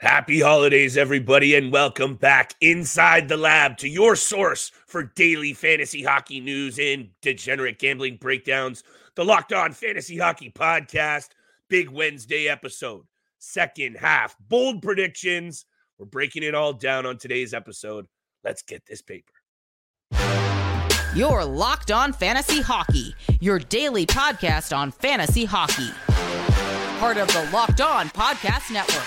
Happy holidays, everybody, and welcome back inside the lab to your source for daily fantasy hockey news and degenerate gambling breakdowns, the Locked On Fantasy Hockey Podcast. Big Wednesday episode, second half, bold predictions. We're breaking it all down on today's episode. Let's get this paper. You're Locked On Fantasy Hockey, your daily podcast on fantasy hockey. Part of the Locked On Podcast Network,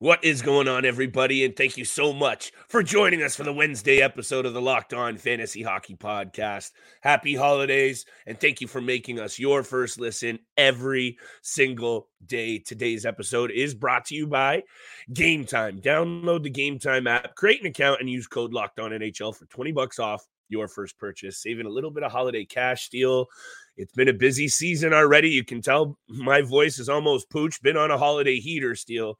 What is going on, everybody? And thank you so much for joining us for the Wednesday episode of the Locked On Fantasy Hockey Podcast. Happy holidays, and thank you for making us your first listen every single day. Today's episode is brought to you by Game Time. Download the Game Time app, create an account, and use code LOCKEDONNHL for $20 off your first purchase, saving a little bit of holiday cash deal. It's been a busy season already. You can tell my voice is almost pooched, been on a holiday heater steal.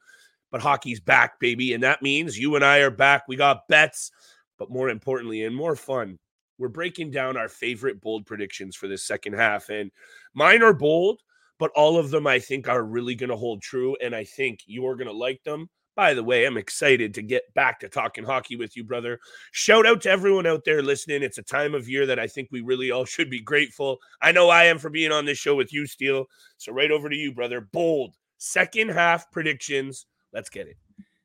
But hockey's back, baby, and that means you and I are back. We got bets, but more importantly and more fun, we're breaking down our favorite bold predictions for this second half. And mine are bold, but all of them I think are really going to hold true, and I think you're going to like them. By the way, I'm excited to get back to talking hockey with you, brother. Shout out to everyone out there listening. It's a time of year that I think we really all should be grateful. I know I am for being on this show with you, Steele. So right over to you, brother. Bold second half predictions. Let's get it.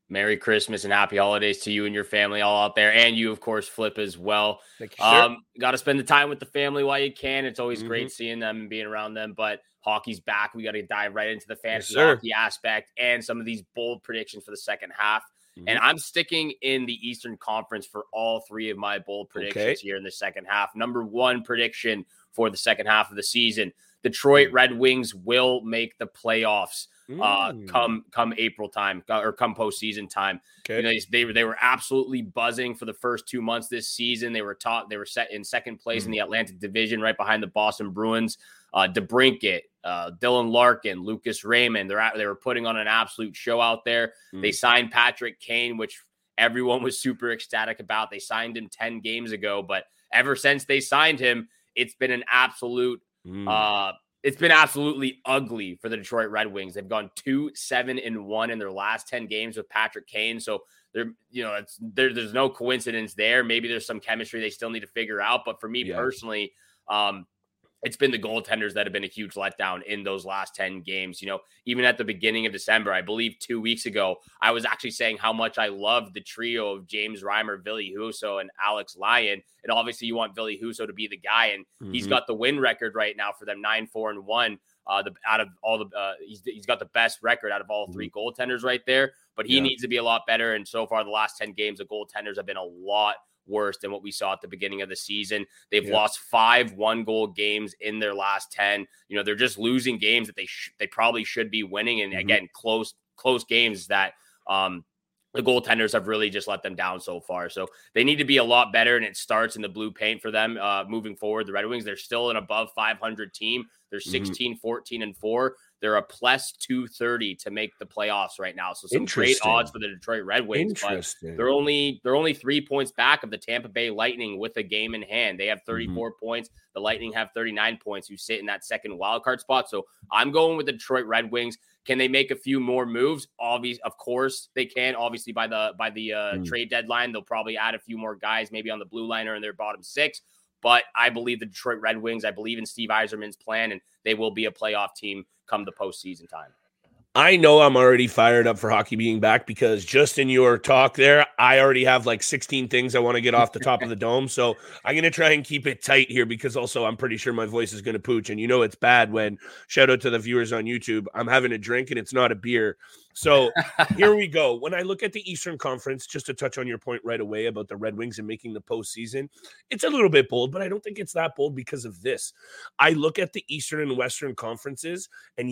Merry Christmas and happy holidays to you and your family all out there. And you, of course, Flip, as well. Thank you, sir. Got to spend the time with the family while you can. It's always great seeing them and being around them. But hockey's back. We got to dive right into the fantasy hockey aspect and some of these bold predictions for the second half. Mm-hmm. And I'm sticking in the Eastern Conference for all three of my bold predictions here in the second half. Number one prediction for the second half of the season, Detroit Red Wings will make the playoffs. Come April time or come postseason time. You know, they were absolutely buzzing for the first 2 months this season. They were top. They were set in second place in the Atlantic Division, right behind the Boston Bruins. DeBrincat, Dylan Larkin, Lucas Raymond. They were putting on an absolute show out there. They signed Patrick Kane, which everyone was super ecstatic about. They signed him 10 games ago, but ever since they signed him, it's been an absolute. It's been absolutely ugly for the Detroit Red Wings. They've gone 2-7-1 in their last 10 games with Patrick Kane. So there's no coincidence there. Maybe there's some chemistry they still need to figure out. But for me personally, it's been the goaltenders that have been a huge letdown in those last 10 games. You know, even at the beginning of December, I believe 2 weeks ago, I was actually saying how much I loved the trio of James Reimer, Vili Huso, and Alex Lyon. And obviously you want Vili Huso to be the guy, and he's got the win record right now for them, 9-4-1. He's got the best record out of all three goaltenders right there, but he needs to be a lot better. And so far the last 10 games, the goaltenders have been a lot worse than what we saw at the beginning of the season. They've lost 5 one-goal games in their last 10. You know, they're just losing games that they probably should be winning. And again, close games that the goaltenders have really just let them down so far. So they need to be a lot better, and it starts in the blue paint for them moving forward. The Red Wings, they're still an above 500 team. They're 16-14-4. They're a plus 230 to make the playoffs right now. So some great odds for the Detroit Red Wings. But they're only 3 points back of the Tampa Bay Lightning with a game in hand. They have 34 points. The Lightning have 39 points, who sit in that second wildcard spot. So I'm going with the Detroit Red Wings. Can they make a few more moves? Of course they can. Obviously, by the trade deadline, they'll probably add a few more guys, maybe on the blue line or in their bottom six. But I believe the Detroit Red Wings, I believe in Steve Yzerman's plan, and they will be a playoff team come the postseason time. I know I'm already fired up for hockey being back, because just in your talk there, I already have like 16 things I want to get off the top of the dome. So I'm going to try and keep it tight here, because also I'm pretty sure my voice is going to pooch. And you know it's bad when, shout out to the viewers on YouTube, I'm having a drink and it's not a beer. So here we go. When I look at the Eastern Conference, just to touch on your point right away about the Red Wings and making the postseason, it's a little bit bold, but I don't think it's that bold because of this. I look at the Eastern and Western conferences, and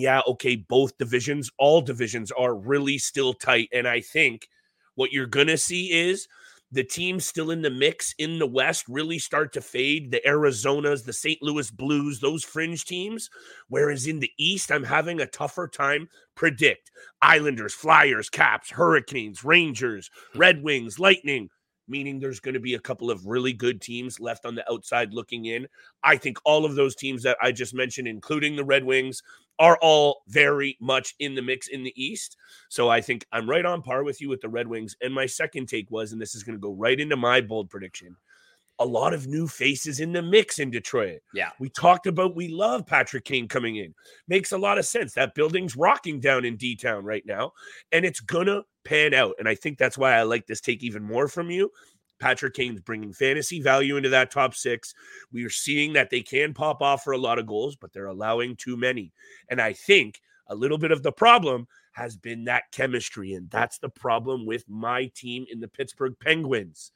both divisions, all divisions are really still tight. And I think what you're going to see is the teams still in the mix in the West really start to fade, the Arizonas, the St. Louis Blues, those fringe teams. Whereas in the East, I'm having a tougher time predict. Islanders, Flyers, Caps, Hurricanes, Rangers, Red Wings, Lightning. meaning there's going to be a couple of really good teams left on the outside looking in. I think all of those teams that I just mentioned, including the Red Wings, are all very much in the mix in the East. So I think I'm right on par with you with the Red Wings. And my second take was, and this is going to go right into my bold prediction, a lot of new faces in the mix in Detroit. Yeah. We talked about, we love Patrick Kane coming in. Makes a lot of sense. That building's rocking down in D-Town right now, and it's going to pan out. And I think that's why I like this take even more from you. Patrick Kane's bringing fantasy value into that top six. We are seeing that they can pop off for a lot of goals, but they're allowing too many. And I think a little bit of the problem has been that chemistry, and that's the problem with my team in the Pittsburgh Penguins.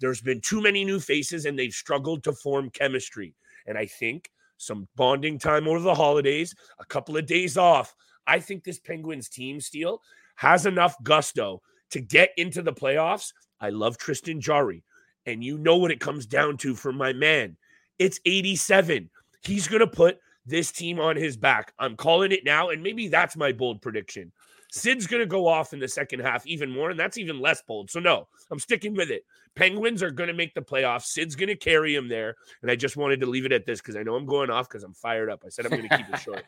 There's been too many new faces, and they've struggled to form chemistry. And I think some bonding time over the holidays, a couple of days off, I think this Penguins team, Steele, has enough gusto to get into the playoffs. I love Tristan Jarry, and you know what it comes down to for my man. It's 87. He's going to put this team on his back. I'm calling it now, and maybe that's my bold prediction. Sid's going to go off in the second half even more, and that's even less bold. So no, I'm sticking with it. Penguins are going to make the playoffs. Sid's going to carry him there, and I just wanted to leave it at this because I know I'm going off because I'm fired up. I said I'm going to keep it short.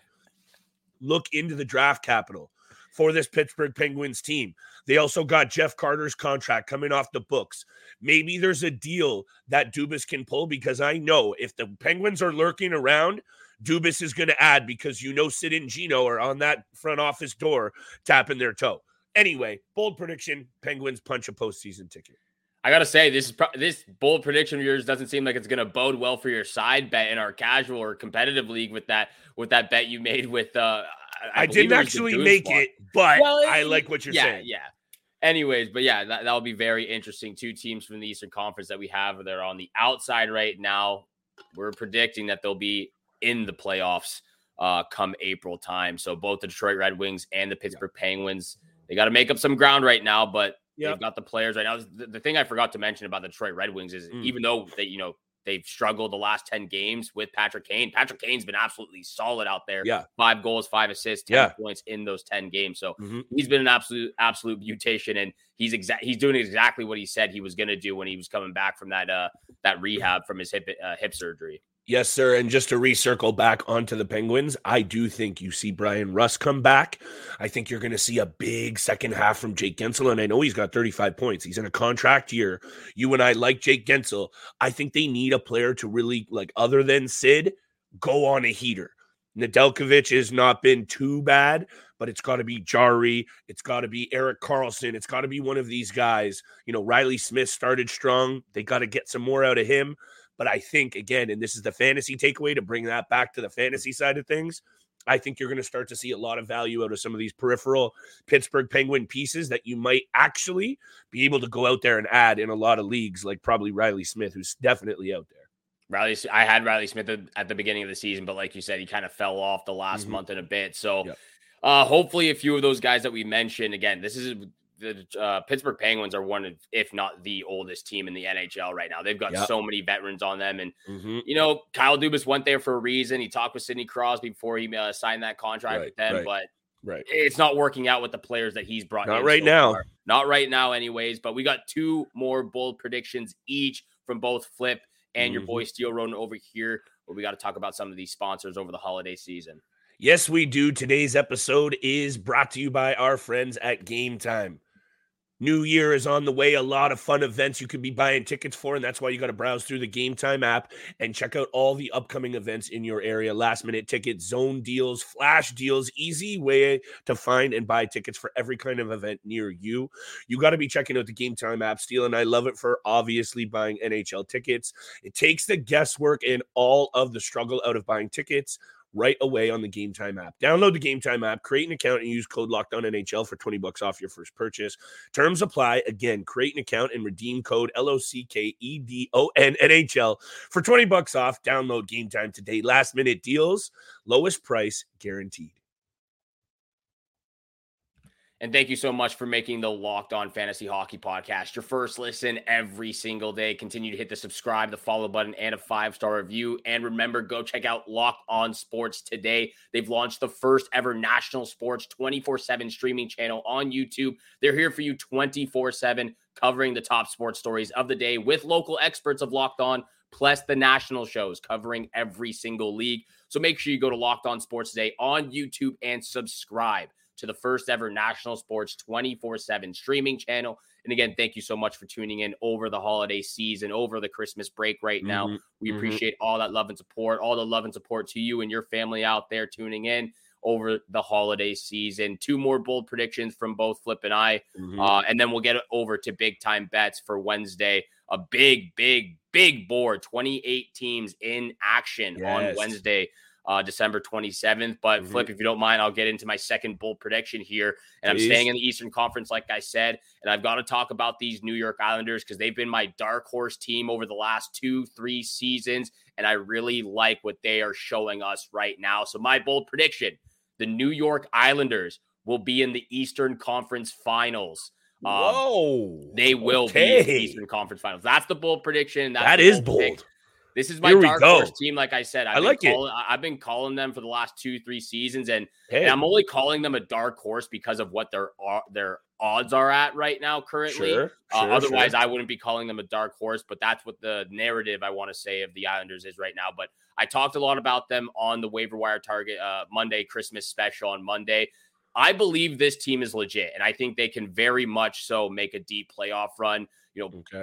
Look into the draft capital for this Pittsburgh Penguins team. They also got Jeff Carter's contract coming off the books. Maybe there's a deal that Dubas can pull, because I know if the Penguins are lurking around, Dubas is going to add, because you know Sid and Gino are on that front office door tapping their toe. Anyway, bold prediction, Penguins punch a postseason ticket. I got to say, this bold prediction of yours doesn't seem like it's going to bode well for your side bet in our casual or competitive league with that bet you made with I didn't actually make it, but well, I like what you're saying. Yeah. Anyways, but yeah, that'll be very interesting. Two teams from the Eastern Conference that we have that are on the outside right now. We're predicting that they'll be in the playoffs come April time. So both the Detroit Red Wings and the Pittsburgh Penguins, they got to make up some ground right now, but they've got the players right now. The thing I forgot to mention about the Detroit Red Wings is even though they, they've struggled the last 10 games with Patrick Kane. Patrick Kane's been absolutely solid out there. Yeah. 5 goals, 5 assists, 10 points in those 10 games. So he's been an absolute mutation, and he's doing exactly what he said he was going to do when he was coming back from that rehab from his hip surgery. Yes, sir. And just to recircle back onto the Penguins, I do think you see Brian Russ come back. I think you're going to see a big second half from Jake Guentzel, and I know he's got 35 points. He's in a contract year. You and I like Jake Guentzel. I think they need a player to really, other than Sid, go on a heater. Nedeljkovic has not been too bad, but it's got to be Jarry. It's got to be Eric Carlson. It's got to be one of these guys. Riley Smith started strong. They got to get some more out of him. But I think, again, and this is the fantasy takeaway to bring that back to the fantasy side of things, I think you're going to start to see a lot of value out of some of these peripheral Pittsburgh Penguin pieces that you might actually be able to go out there and add in a lot of leagues, like probably Riley Smith, who's definitely out there. I had Riley Smith at the beginning of the season, but like you said, he kind of fell off the last month and a bit. So hopefully a few of those guys that we mentioned, again, this is – the Pittsburgh Penguins are one of, if not the oldest team in the NHL right now. They've got so many veterans on them. And, Kyle Dubas went there for a reason. He talked with Sidney Crosby before he signed that contract with them, but it's not working out with the players that he's brought in right now. Not right now anyways, but we got 2 more bold predictions each from both Flip and your boy Steel Roden over here, where we got to talk about some of these sponsors over the holiday season. Yes, we do. Today's episode is brought to you by our friends at Game Time. New Year is on the way. A lot of fun events you could be buying tickets for, and that's why you got to browse through the Game Time app and check out all the upcoming events in your area. Last-minute tickets, zone deals, flash deals, easy way to find and buy tickets for every kind of event near you. You got to be checking out the Game Time app, Steele, and I love it for obviously buying NHL tickets. It takes the guesswork and all of the struggle out of buying tickets right away on the Game Time app. Download the Game Time app, create an account, and use code LOCKEDONNHL for $20 off your first purchase. Terms apply. Again, create an account and redeem code LOCKEDONNHL for $20 off. Download Game Time today. Last minute deals, lowest price guaranteed. And thank you so much for making the Locked On Fantasy Hockey Podcast your first listen every single day. Continue to hit the subscribe, the follow button, and a 5-star review. And remember, go check out Locked On Sports today. They've launched the first ever national sports 24/7 streaming channel on YouTube. They're here for you 24/7. covering the top sports stories of the day with local experts of Locked On, plus the national shows covering every single league. So make sure you go to Locked On Sports today on YouTube and subscribe to the first ever national sports 24/7 streaming channel. And again, thank you so much for tuning in over the holiday season, over the Christmas break right now. We appreciate all that love and support, all the love and support to you and your family out there tuning in over the holiday season. Two more bold predictions from both Flip and I, and then we'll get over to big time bets for Wednesday. A big, big, big board, 28 teams in action on Wednesday, December 27th. But Flip, if you don't mind, I'll get into my second bold prediction here. And I'm staying in the Eastern Conference, like I said, and I've got to talk about these New York Islanders because they've been my dark horse team over the last 2-3 seasons. And I really like what they are showing us right now. So my bold prediction, the New York Islanders will be in the Eastern Conference Finals. They will be in the Eastern Conference Finals. That's the bold prediction. That is bold. This is my dark horse team. Like I said, I've been calling them for the last 2-3 seasons, and I'm only calling them a dark horse because of what their odds are at right now currently. Otherwise, I wouldn't be calling them a dark horse, but that's what the narrative I want to say of the Islanders is right now. But I talked a lot about them on the waiver wire target Monday, Christmas special on Monday. I believe this team is legit, and I think they can very much so make a deep playoff run.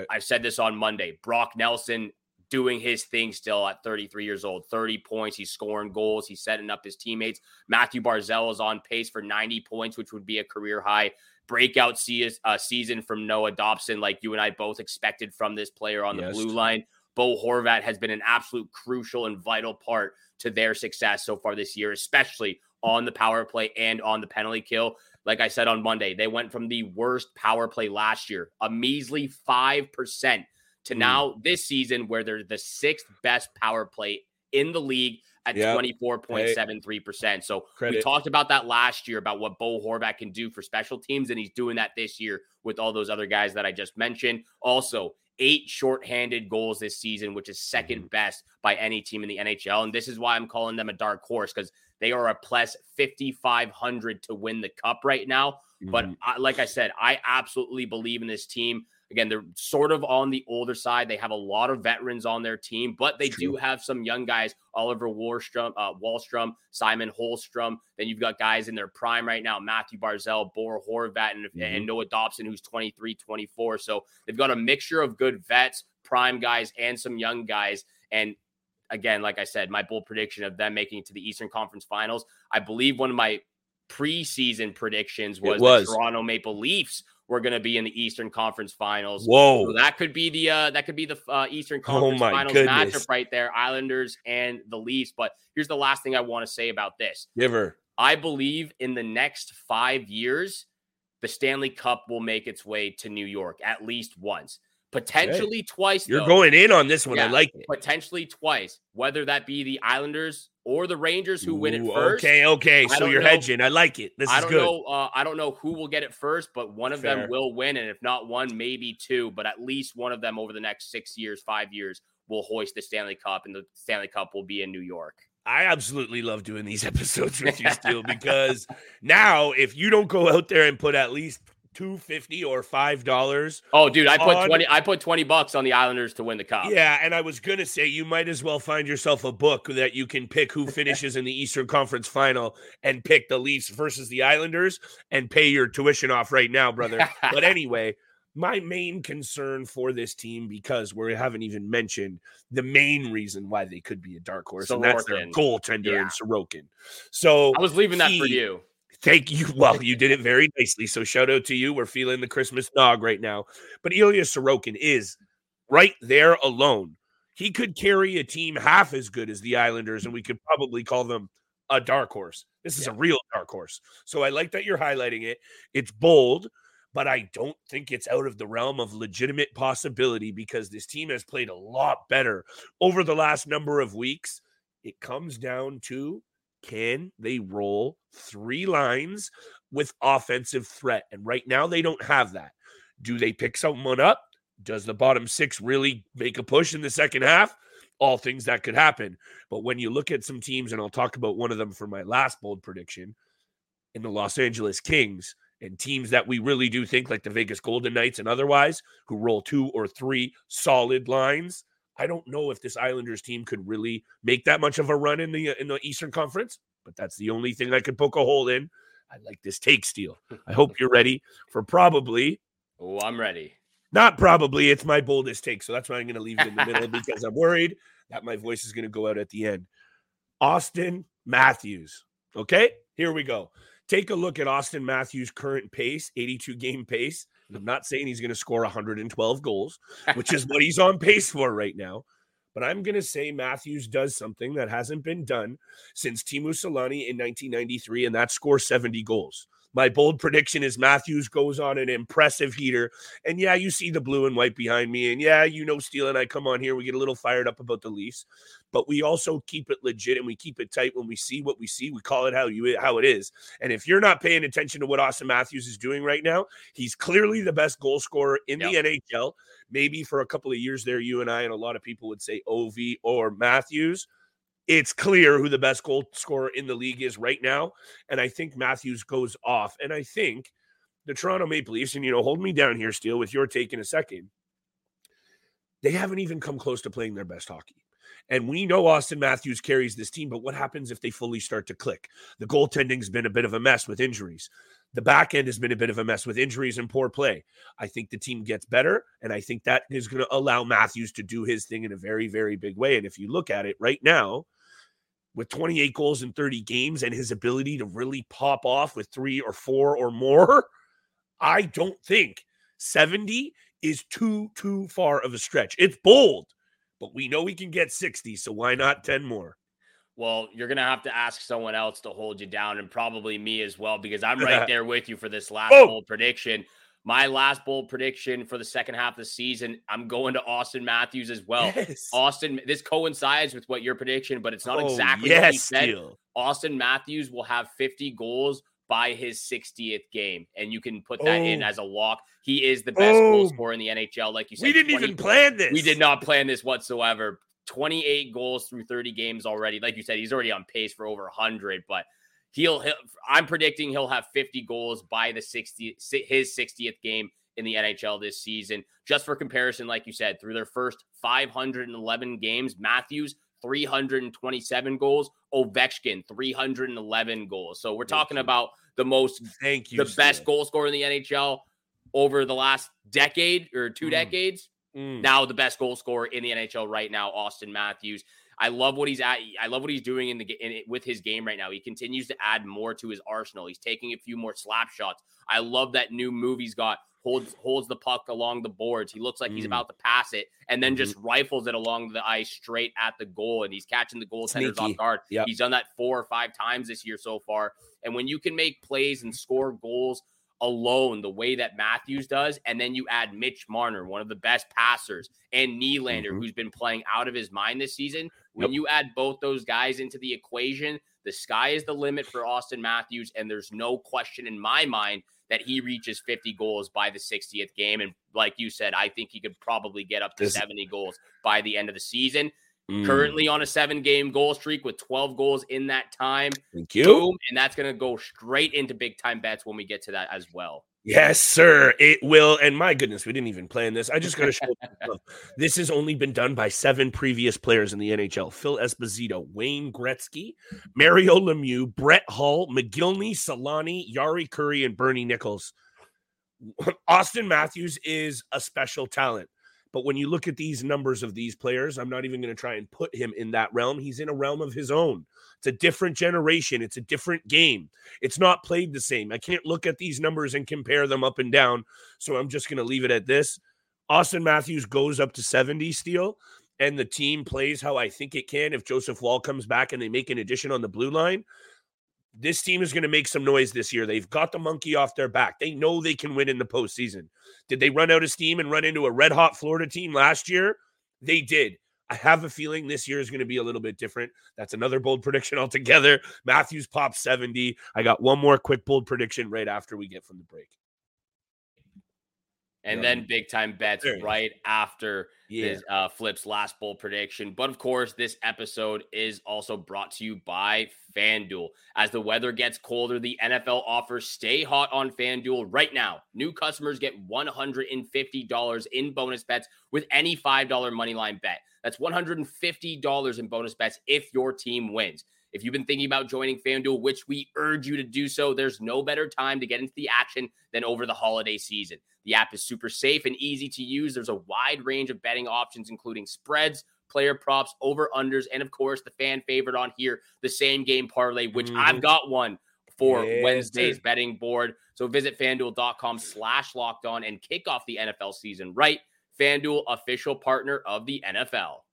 I've said this on Monday. Brock Nelson doing his thing still at 33 years old, 30 points. He's scoring goals. He's setting up his teammates. Mathew Barzal is on pace for 90 points, which would be a career high. Breakout season from Noah Dobson, like you and I both expected from this player on the blue line. Bo Horvat has been an absolute crucial and vital part to their success so far this year, especially on the power play and on the penalty kill. Like I said on Monday, they went from the worst power play last year, a measly 5%, to now this season where they're the sixth best power play in the league at 24.73%. So we talked about that last year about what Bo Horvat can do for special teams, and he's doing that this year with all those other guys that I just mentioned. Also, 8 shorthanded goals this season, which is second best by any team in the NHL. And this is why I'm calling them a dark horse, because they are a plus 5,500 to win the cup right now. But like I said, I absolutely believe in this team. Again, they're sort of on the older side. They have a lot of veterans on their team, but they do have some young guys, Oliver Wahlstrom, Simon Holstrom. Then you've got guys in their prime right now, Mathew Barzal, Bo Horvat, and Noah Dobson, who's 23, 24. So they've got a mixture of good vets, prime guys, and some young guys. And again, like I said, my bold prediction of them making it to the Eastern Conference Finals, I believe one of my preseason predictions was the Toronto Maple Leafs we're going to be in the Eastern Conference Finals. So that could be the Eastern Conference Finals matchup right there, Islanders and the Leafs. But here's the last thing I want to say about this. I believe in the next 5 years, the Stanley Cup will make its way to New York at least once. Potentially twice. You're going in on this one. I like it. Potentially twice, whether that be the Islanders or the Rangers who win it first. Okay. So you're hedging. I like it. This is good. I don't know who will get it first, but one of them will win. And if not one, maybe two, but at least one of them over the next 6 years, 5 years will hoist the Stanley Cup, and the Stanley Cup will be in New York. I absolutely love doing these episodes with you, Steele, because now if you don't go out there and put at least $2.50 or $5. Oh, dude, I put $20 on the Islanders to win the cup. Yeah, and I was gonna say you might as well find yourself a book that you can pick who finishes in the Eastern Conference Final and pick the Leafs versus the Islanders and pay your tuition off right now, brother. But anyway, my main concern for this team, because we haven't even mentioned the main reason why they could be a dark horse, Sorokin. And that's their goaltender and Sorokin. So I was leaving that for you. Thank you. Well, you did it very nicely. So shout out to you. We're feeling the Christmas dog right now. But Ilias Sorokin is right there alone. He could carry a team half as good as the Islanders, and we could probably call them a dark horse. This is a real dark horse. So I like that you're highlighting it. It's bold, but I don't think it's out of the realm of legitimate possibility because this team has played a lot better over the last number of weeks. It comes down to, can they roll three lines with offensive threat? And right now they don't have that. Do they pick someone up? Does the bottom six really make a push in the second half? All things that could happen. But when you look at some teams, and I'll talk about one of them for my last bold prediction, in the Los Angeles Kings, and teams that we really do think, like the Vegas Golden Knights and otherwise, who roll two or three solid lines, I don't know if this Islanders team could really make that much of a run in the Eastern Conference, but that's the only thing I could poke a hole in. I like this take, Steele. I hope you're ready for probably. Oh, I'm ready. Not probably. It's my boldest take, so that's why I'm going to leave it in the middle because I'm worried that my voice is going to go out at the end. Auston Matthews. Okay, here we go. Take a look at Auston Matthews' current pace, 82-game pace. I'm not saying he's going to score 112 goals, which is what he's on pace for right now. But I'm going to say Matthews does something that hasn't been done since Teemu Selänne in 1993, and that scores 70 goals. My bold prediction is Matthews goes on an impressive heater. And, yeah, you see the blue and white behind me. And, yeah, you know Steele and I come on here. We get a little fired up about the Leafs. But we also keep it legit and we keep it tight. When we see what we see, we call it how it is. And if you're not paying attention to what Auston Matthews is doing right now, he's clearly the best goal scorer in the NHL. Maybe for a couple of years there, you and I and a lot of people would say OV or Matthews. It's clear who the best goal scorer in the league is right now. And I think Matthews goes off. And I think the Toronto Maple Leafs, and, you know, hold me down here, Steele, with your take in a second. They haven't even come close to playing their best hockey. And we know Auston Matthews carries this team, but what happens if they fully start to click? The goaltending's been a bit of a mess with injuries. The back end has been a bit of a mess with injuries and poor play. I think the team gets better, and I think that is going to allow Matthews to do his thing in a very, very big way. And if you look at it right now, with 28 goals in 30 games and his ability to really pop off with 3 or 4 or more, I don't think 70 is too far of a stretch. It's bold. But we know we can get 60, so why not 10 more? Well, you're going to have to ask someone else to hold you down, and probably me as well, because I'm right there with you for this last bold prediction. My last bold prediction for the second half of the season, I'm going to Auston Matthews as well. Yes. Auston, this coincides with what your prediction, but it's not exactly what he said. Deal. Auston Matthews will have 50 goals by his 60th game, and you can put that in as a lock. He is the best goal scorer in the NHL, like you said. We didn't even plan this. We did not plan this whatsoever. 28 goals through 30 games already. Like you said, he's already on pace for over 100, but I'm predicting he'll have 50 goals by his 60th game in the NHL this season. Just for comparison, like you said, through their first 511 games, Matthews 327 goals, Ovechkin 311 goals. So we're talking about the most, best goal scorer in the NHL over the last decade or two decades. Now the best goal scorer in the NHL right now, Auston Matthews. I love what he's at. I love what he's doing with his game right now. He continues to add more to his arsenal. He's taking a few more slap shots. I love that new move he's got. Holds the puck along the boards. He looks like he's about to pass it, and then just rifles it along the ice straight at the goal, and he's catching the goaltenders off guard. Yep. He's done that 4 or 5 times this year so far, and when you can make plays and score goals alone the way that Matthews does, and then you add Mitch Marner, one of the best passers, and Nylander, who's been playing out of his mind this season, when you add both those guys into the equation, the sky is the limit for Auston Matthews, and there's no question in my mind that he reaches 50 goals by the 60th game. And like you said, I think he could probably get up to 70 goals by the end of the season. Currently on a 7-game goal streak with 12 goals in that time. Thank you. Boom, and that's going to go straight into big time bets when we get to that as well. Yes, sir, it will. And my goodness, we didn't even plan this. I just got to show you. This has only been done by 7 previous players in the NHL. Phil Esposito, Wayne Gretzky, Mario Lemieux, Brett Hull, McGillney, Solani, Jari Kurri, and Bernie Nichols. Auston Matthews is a special talent. But when you look at these numbers of these players, I'm not even going to try and put him in that realm. He's in a realm of his own. It's a different generation. It's a different game. It's not played the same. I can't look at these numbers and compare them up and down. So I'm just going to leave it at this. Auston Matthews goes up to 70, Steele, and the team plays how I think it can. If Joseph Woll comes back and they make an addition on the blue line, this team is going to make some noise this year. They've got the monkey off their back. They know they can win in the postseason. Did they run out of steam and run into a red-hot Florida team last year? They did. I have a feeling this year is going to be a little bit different. That's another bold prediction altogether. Matthews pops 70. I got one more quick bold prediction right after we get from the break. and then big time bets right after this Flip's last bold prediction. But of course, this episode is also brought to you by FanDuel. As the weather gets colder, the NFL offers stay hot on FanDuel right now. New customers get $150 in bonus bets with any $5 moneyline bet. That's $150 in bonus bets if your team wins. If you've been thinking about joining FanDuel, which we urge you to do so, there's no better time to get into the action than over the holiday season. The app is super safe and easy to use. There's a wide range of betting options, including spreads, player props, over-unders, and, of course, the fan favorite on here, the same game parlay, which I've got one for Wednesday's betting board. So visit FanDuel.com/lockedon and kick off the NFL season right. FanDuel, official partner of the NFL.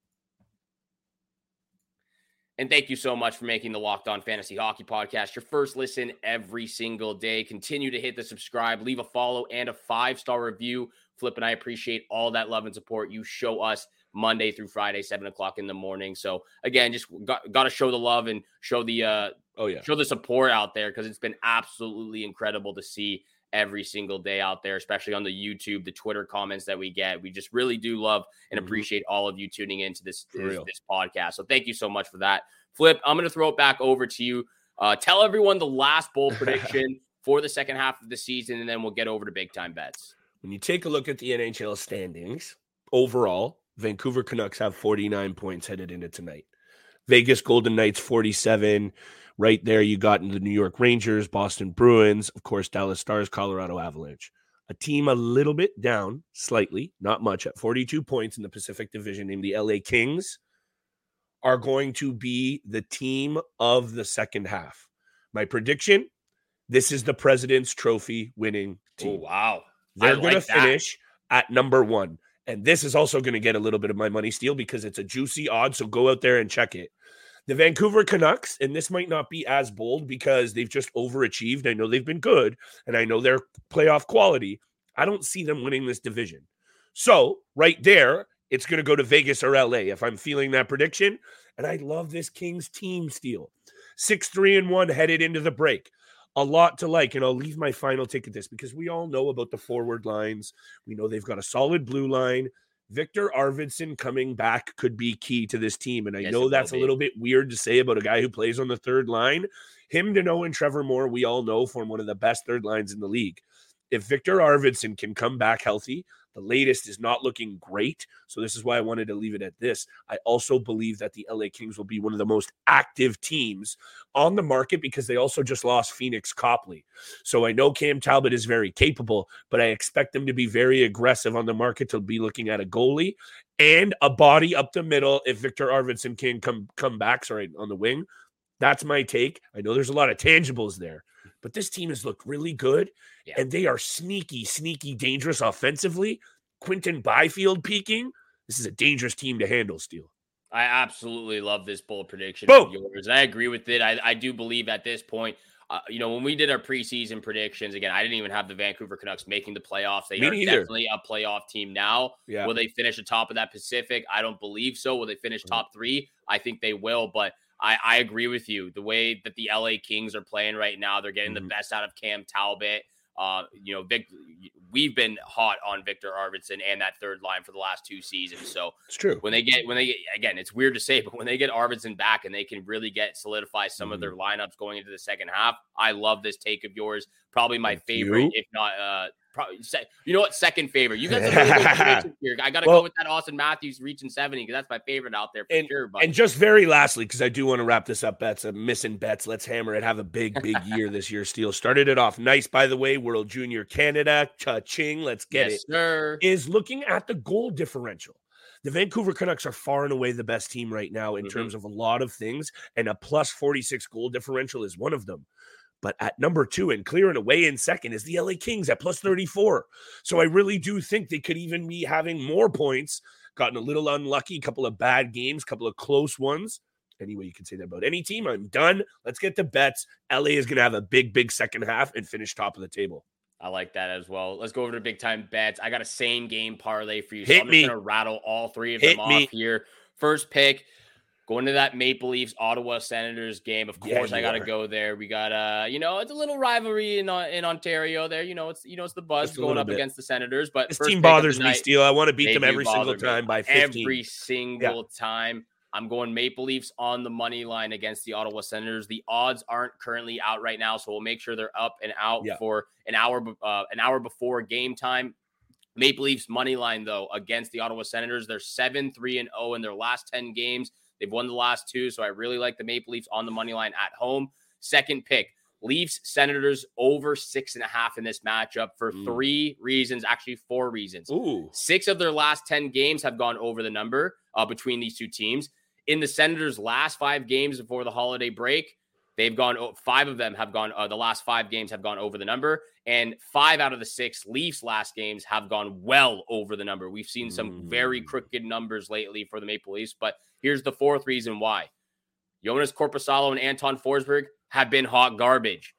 And thank you so much for making the Locked On Fantasy Hockey Podcast your first listen every single day. Continue to hit the subscribe, leave a follow, and a 5-star review. Flip and I appreciate all that love and support you show us Monday through Friday, 7 o'clock in the morning. So, again, just got to show the love and show the show the support out there, because it's been absolutely incredible to see every single day out there, especially on the YouTube, the Twitter comments that we get. We just really do love and appreciate all of you tuning into this podcast. So thank you so much for that. Flip, I'm going to throw it back over to you. Tell everyone the last bold prediction for the second half of the season, and then we'll get over to big time bets. When you take a look at the NHL standings, overall, Vancouver Canucks have 49 points headed into tonight. Vegas Golden Knights, 47. Right there, you got the New York Rangers, Boston Bruins, of course, Dallas Stars, Colorado Avalanche. A team a little bit down, slightly, not much, at 42 points in the Pacific Division, named the LA Kings, are going to be the team of the second half. My prediction, this is the President's Trophy winning team. Oh, wow. They're going to finish at number 1. And this is also going to get a little bit of my money steal because it's a juicy odd, so go out there and check it. The Vancouver Canucks, and this might not be as bold because they've just overachieved. I know they've been good, and I know their playoff quality. I don't see them winning this division. So right there, it's going to go to Vegas or LA if I'm feeling that prediction. And I love this Kings team steal. 6-3-1 headed into the break. A lot to like, and I'll leave my final take at this because we all know about the forward lines. We know they've got a solid blue line. Viktor Arvidsson coming back could be key to this team, and I know that's a little bit weird to say about a guy who plays on the third line. Him, Danault, and Trevor Moore, we all know, form one of the best third lines in the league. If Viktor Arvidsson can come back healthy, the latest is not looking great, so this is why I wanted to leave it at this. I also believe that the LA Kings will be one of the most active teams on the market because they also just lost Phoenix Copley. So I know Cam Talbot is very capable, but I expect them to be very aggressive on the market, to be looking at a goalie and a body up the middle if Viktor Arvidsson can come back, on the wing. That's my take. I know there's a lot of tangibles there, but this team has looked really good, and they are sneaky, sneaky dangerous offensively. Quentin Byfield peaking. This is a dangerous team to handle, Steele. I absolutely love this bold prediction of yours, and I agree with it. I do believe at this point, when we did our preseason predictions, again, I didn't even have the Vancouver Canucks making the playoffs. They are definitely a playoff team now. Yeah. Will they finish the top of that Pacific? I don't believe so. Will they finish top 3? I think they will, but I agree with you. The way that the LA Kings are playing right now, they're getting the best out of Cam Talbot. We've been hot on Viktor Arvidsson and that third line for the last 2 seasons. So it's true. When they get, again, it's weird to say, but when they get Arvidsson back and they can really solidify some of their lineups going into the second half, I love this take of yours. Probably my favorite, if not, second favorite. You got some really good predictions here. I got to go with that Auston Matthews reaching 70 because that's my favorite out there for sure. Buddy. And just very lastly, because I do want to wrap this up, bets. I'm missing bets. Let's hammer it. Have a big, big year this year, Steele. Started it off nice, by the way. World Junior Canada. Cha-ching. Let's get it. Sir. Is looking at the goal differential. The Vancouver Canucks are far and away the best team right now in terms of a lot of things, and a plus 46 goal differential is one of them. But at number 2 and clearing away in second is the LA Kings at plus 34. So I really do think they could even be having more points. Gotten a little unlucky, couple of bad games, couple of close ones. Anyway, you can say that about any team. I'm done. Let's get to bets. LA is going to have a big, big second half and finish top of the table. I like that as well. Let's go over to big time bets. I got a same game parlay for you. So I'm just going to rattle all 3 of them off here. First pick. Going to that Maple Leafs Ottawa Senators game. Of course, I got to go there. We got it's a little rivalry in Ontario there. It's the Buzz going up against the Senators, but this team bothers me, Steele. I want to beat them every single time by 15. Every single time. I'm going Maple Leafs on the money line against the Ottawa Senators. The odds aren't currently out right now, so we'll make sure they're up and out for an hour before game time. Maple Leafs money line though against the Ottawa Senators. They're 7-3-0 in their last 10 games. They've won the last two, so I really like the Maple Leafs on the money line at home. Second pick, Leafs Senators over 6.5 in this matchup for four reasons. Ooh. 6 of their last 10 games have gone over the number between these two teams. In the Senators' last 5 games before the holiday break, they've gone 5 of them have gone. The last 5 games have gone over the number, and 5 out of the 6 Leafs' last games have gone well over the number. We've seen some very crooked numbers lately for the Maple Leafs, but here's the fourth reason why: Jonas Korpisalo and Anton Forsberg have been hot garbage.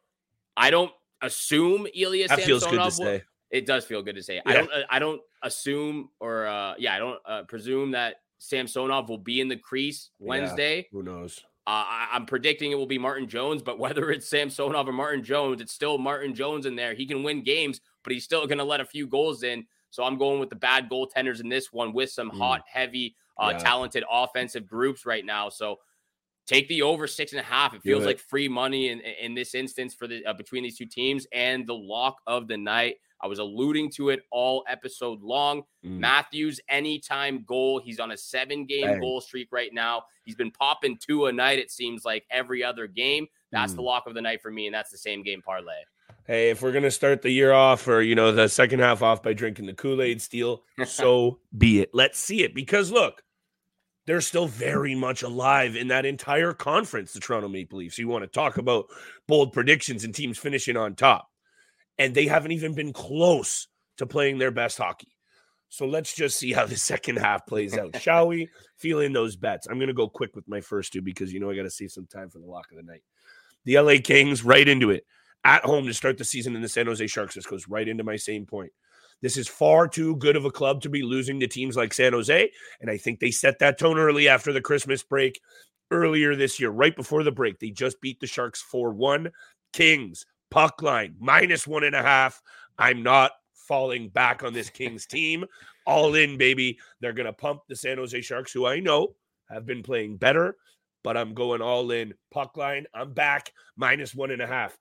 I don't assume Ilias Samsonov. That feels good to say. It does feel good to say. Yeah. I don't presume that Samsonov will be in the crease Wednesday. Who knows? I'm predicting it will be Martin Jones, but whether it's Samsonov or Martin Jones, it's still Martin Jones in there. He can win games, but he's still going to let a few goals in. So I'm going with the bad goaltenders in this one with some hot, heavy, talented offensive groups right now. So take the over 6.5. It feels like free money in this instance for the between these two teams and the lock of the night. I was alluding to it all episode long. Matthews, anytime goal. He's on a 7-game goal streak right now. He's been popping 2 a night, it seems like, every other game. That's the lock of the night for me, and that's the same game parlay. Hey, if we're going to start the year off or, the second half off by drinking the Kool-Aid, Steele, so be it. Let's see it. Because, look, they're still very much alive in that entire conference, the Toronto Maple Leafs. You want to talk about bold predictions and teams finishing on top. And they haven't even been close to playing their best hockey. So let's just see how the second half plays out, shall we? Feel in those bets. I'm going to go quick with my first two because, I got to save some time for the lock of the night. The LA Kings, right into it. At home to start the season in the San Jose Sharks. This goes right into my same point. This is far too good of a club to be losing to teams like San Jose. And I think they set that tone early after the Christmas break earlier this year, right before the break. They just beat the Sharks 4-1. Kings. Puck line, -1.5. I'm not falling back on this Kings team. All in, baby. They're going to pump the San Jose Sharks, who I know have been playing better, but I'm going all in. Puck line, I'm back, -1.5.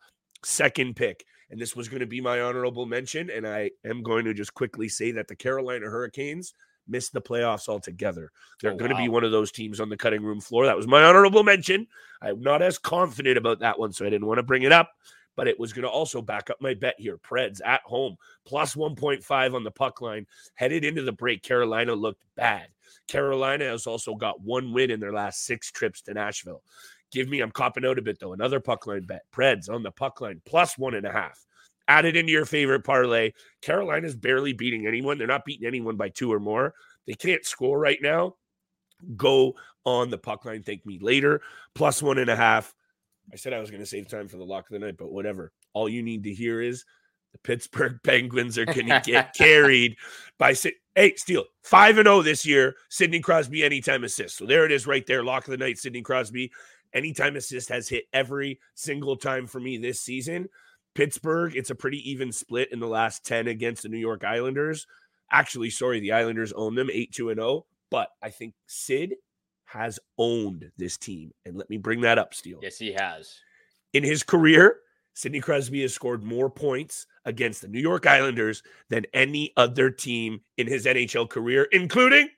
Second pick. And this was going to be my honorable mention, and I am going to just quickly say that the Carolina Hurricanes missed the playoffs altogether. They're going to be one of those teams on the cutting room floor. That was my honorable mention. I'm not as confident about that one, so I didn't want to bring it up. But it was going to also back up my bet here. Preds at home, +1.5 on the puck line. Headed into the break, Carolina looked bad. Carolina has also got 1 win in their last 6 trips to Nashville. I'm copping out a bit, though. Another puck line bet. Preds on the puck line, +1.5. Add it into your favorite parlay. Carolina's barely beating anyone. They're not beating anyone by 2 or more. They can't score right now. Go on the puck line. Thank me later. +1.5. I said I was going to save time for the lock of the night, but whatever. All you need to hear is the Pittsburgh Penguins are going to get carried by Hey, Steele, 5-0 this year. Sidney Crosby, anytime assist. So there it is right there. Lock of the night, Sidney Crosby. Anytime assist has hit every single time for me this season. Pittsburgh, it's a pretty even split in the last 10 against the New York Islanders. Actually, sorry, the Islanders own them, 8-2-0. But I think Sid has owned this team. And let me bring that up, Steele. Yes, he has. In his career, Sidney Crosby has scored more points against the New York Islanders than any other team in his NHL career, including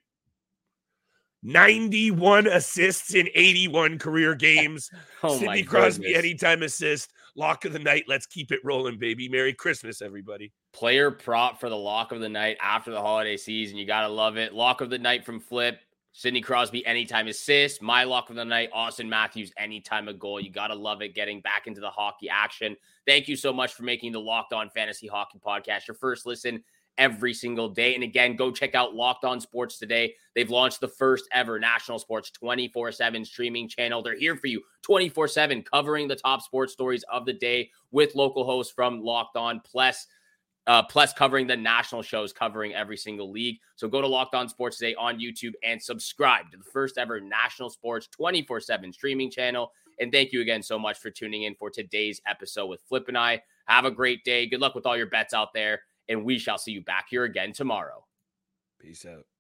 91 assists in 81 career games. Sidney Crosby, anytime assist. Lock of the night. Let's keep it rolling, baby. Merry Christmas, everybody. Player prop for the lock of the night after the holiday season. You got to love it. Lock of the night from Flip. Sidney Crosby, anytime assist. My lock of the night, Auston Matthews, anytime a goal. You got to love it, getting back into the hockey action. Thank you so much for making the Locked On Fantasy Hockey Podcast your first listen every single day. And again, go check out Locked On Sports today. They've launched the first ever national sports 24/7 streaming channel. They're here for you 24/7, covering the top sports stories of the day with local hosts from Locked On. Plus, Plus covering the national shows, covering every single league. So go to Locked On Sports today on YouTube and subscribe to the first ever national sports 24/7 streaming channel. And thank you again so much for tuning in for today's episode with Flip and I. Have a great day. Good luck with all your bets out there. And we shall see you back here again tomorrow. Peace out.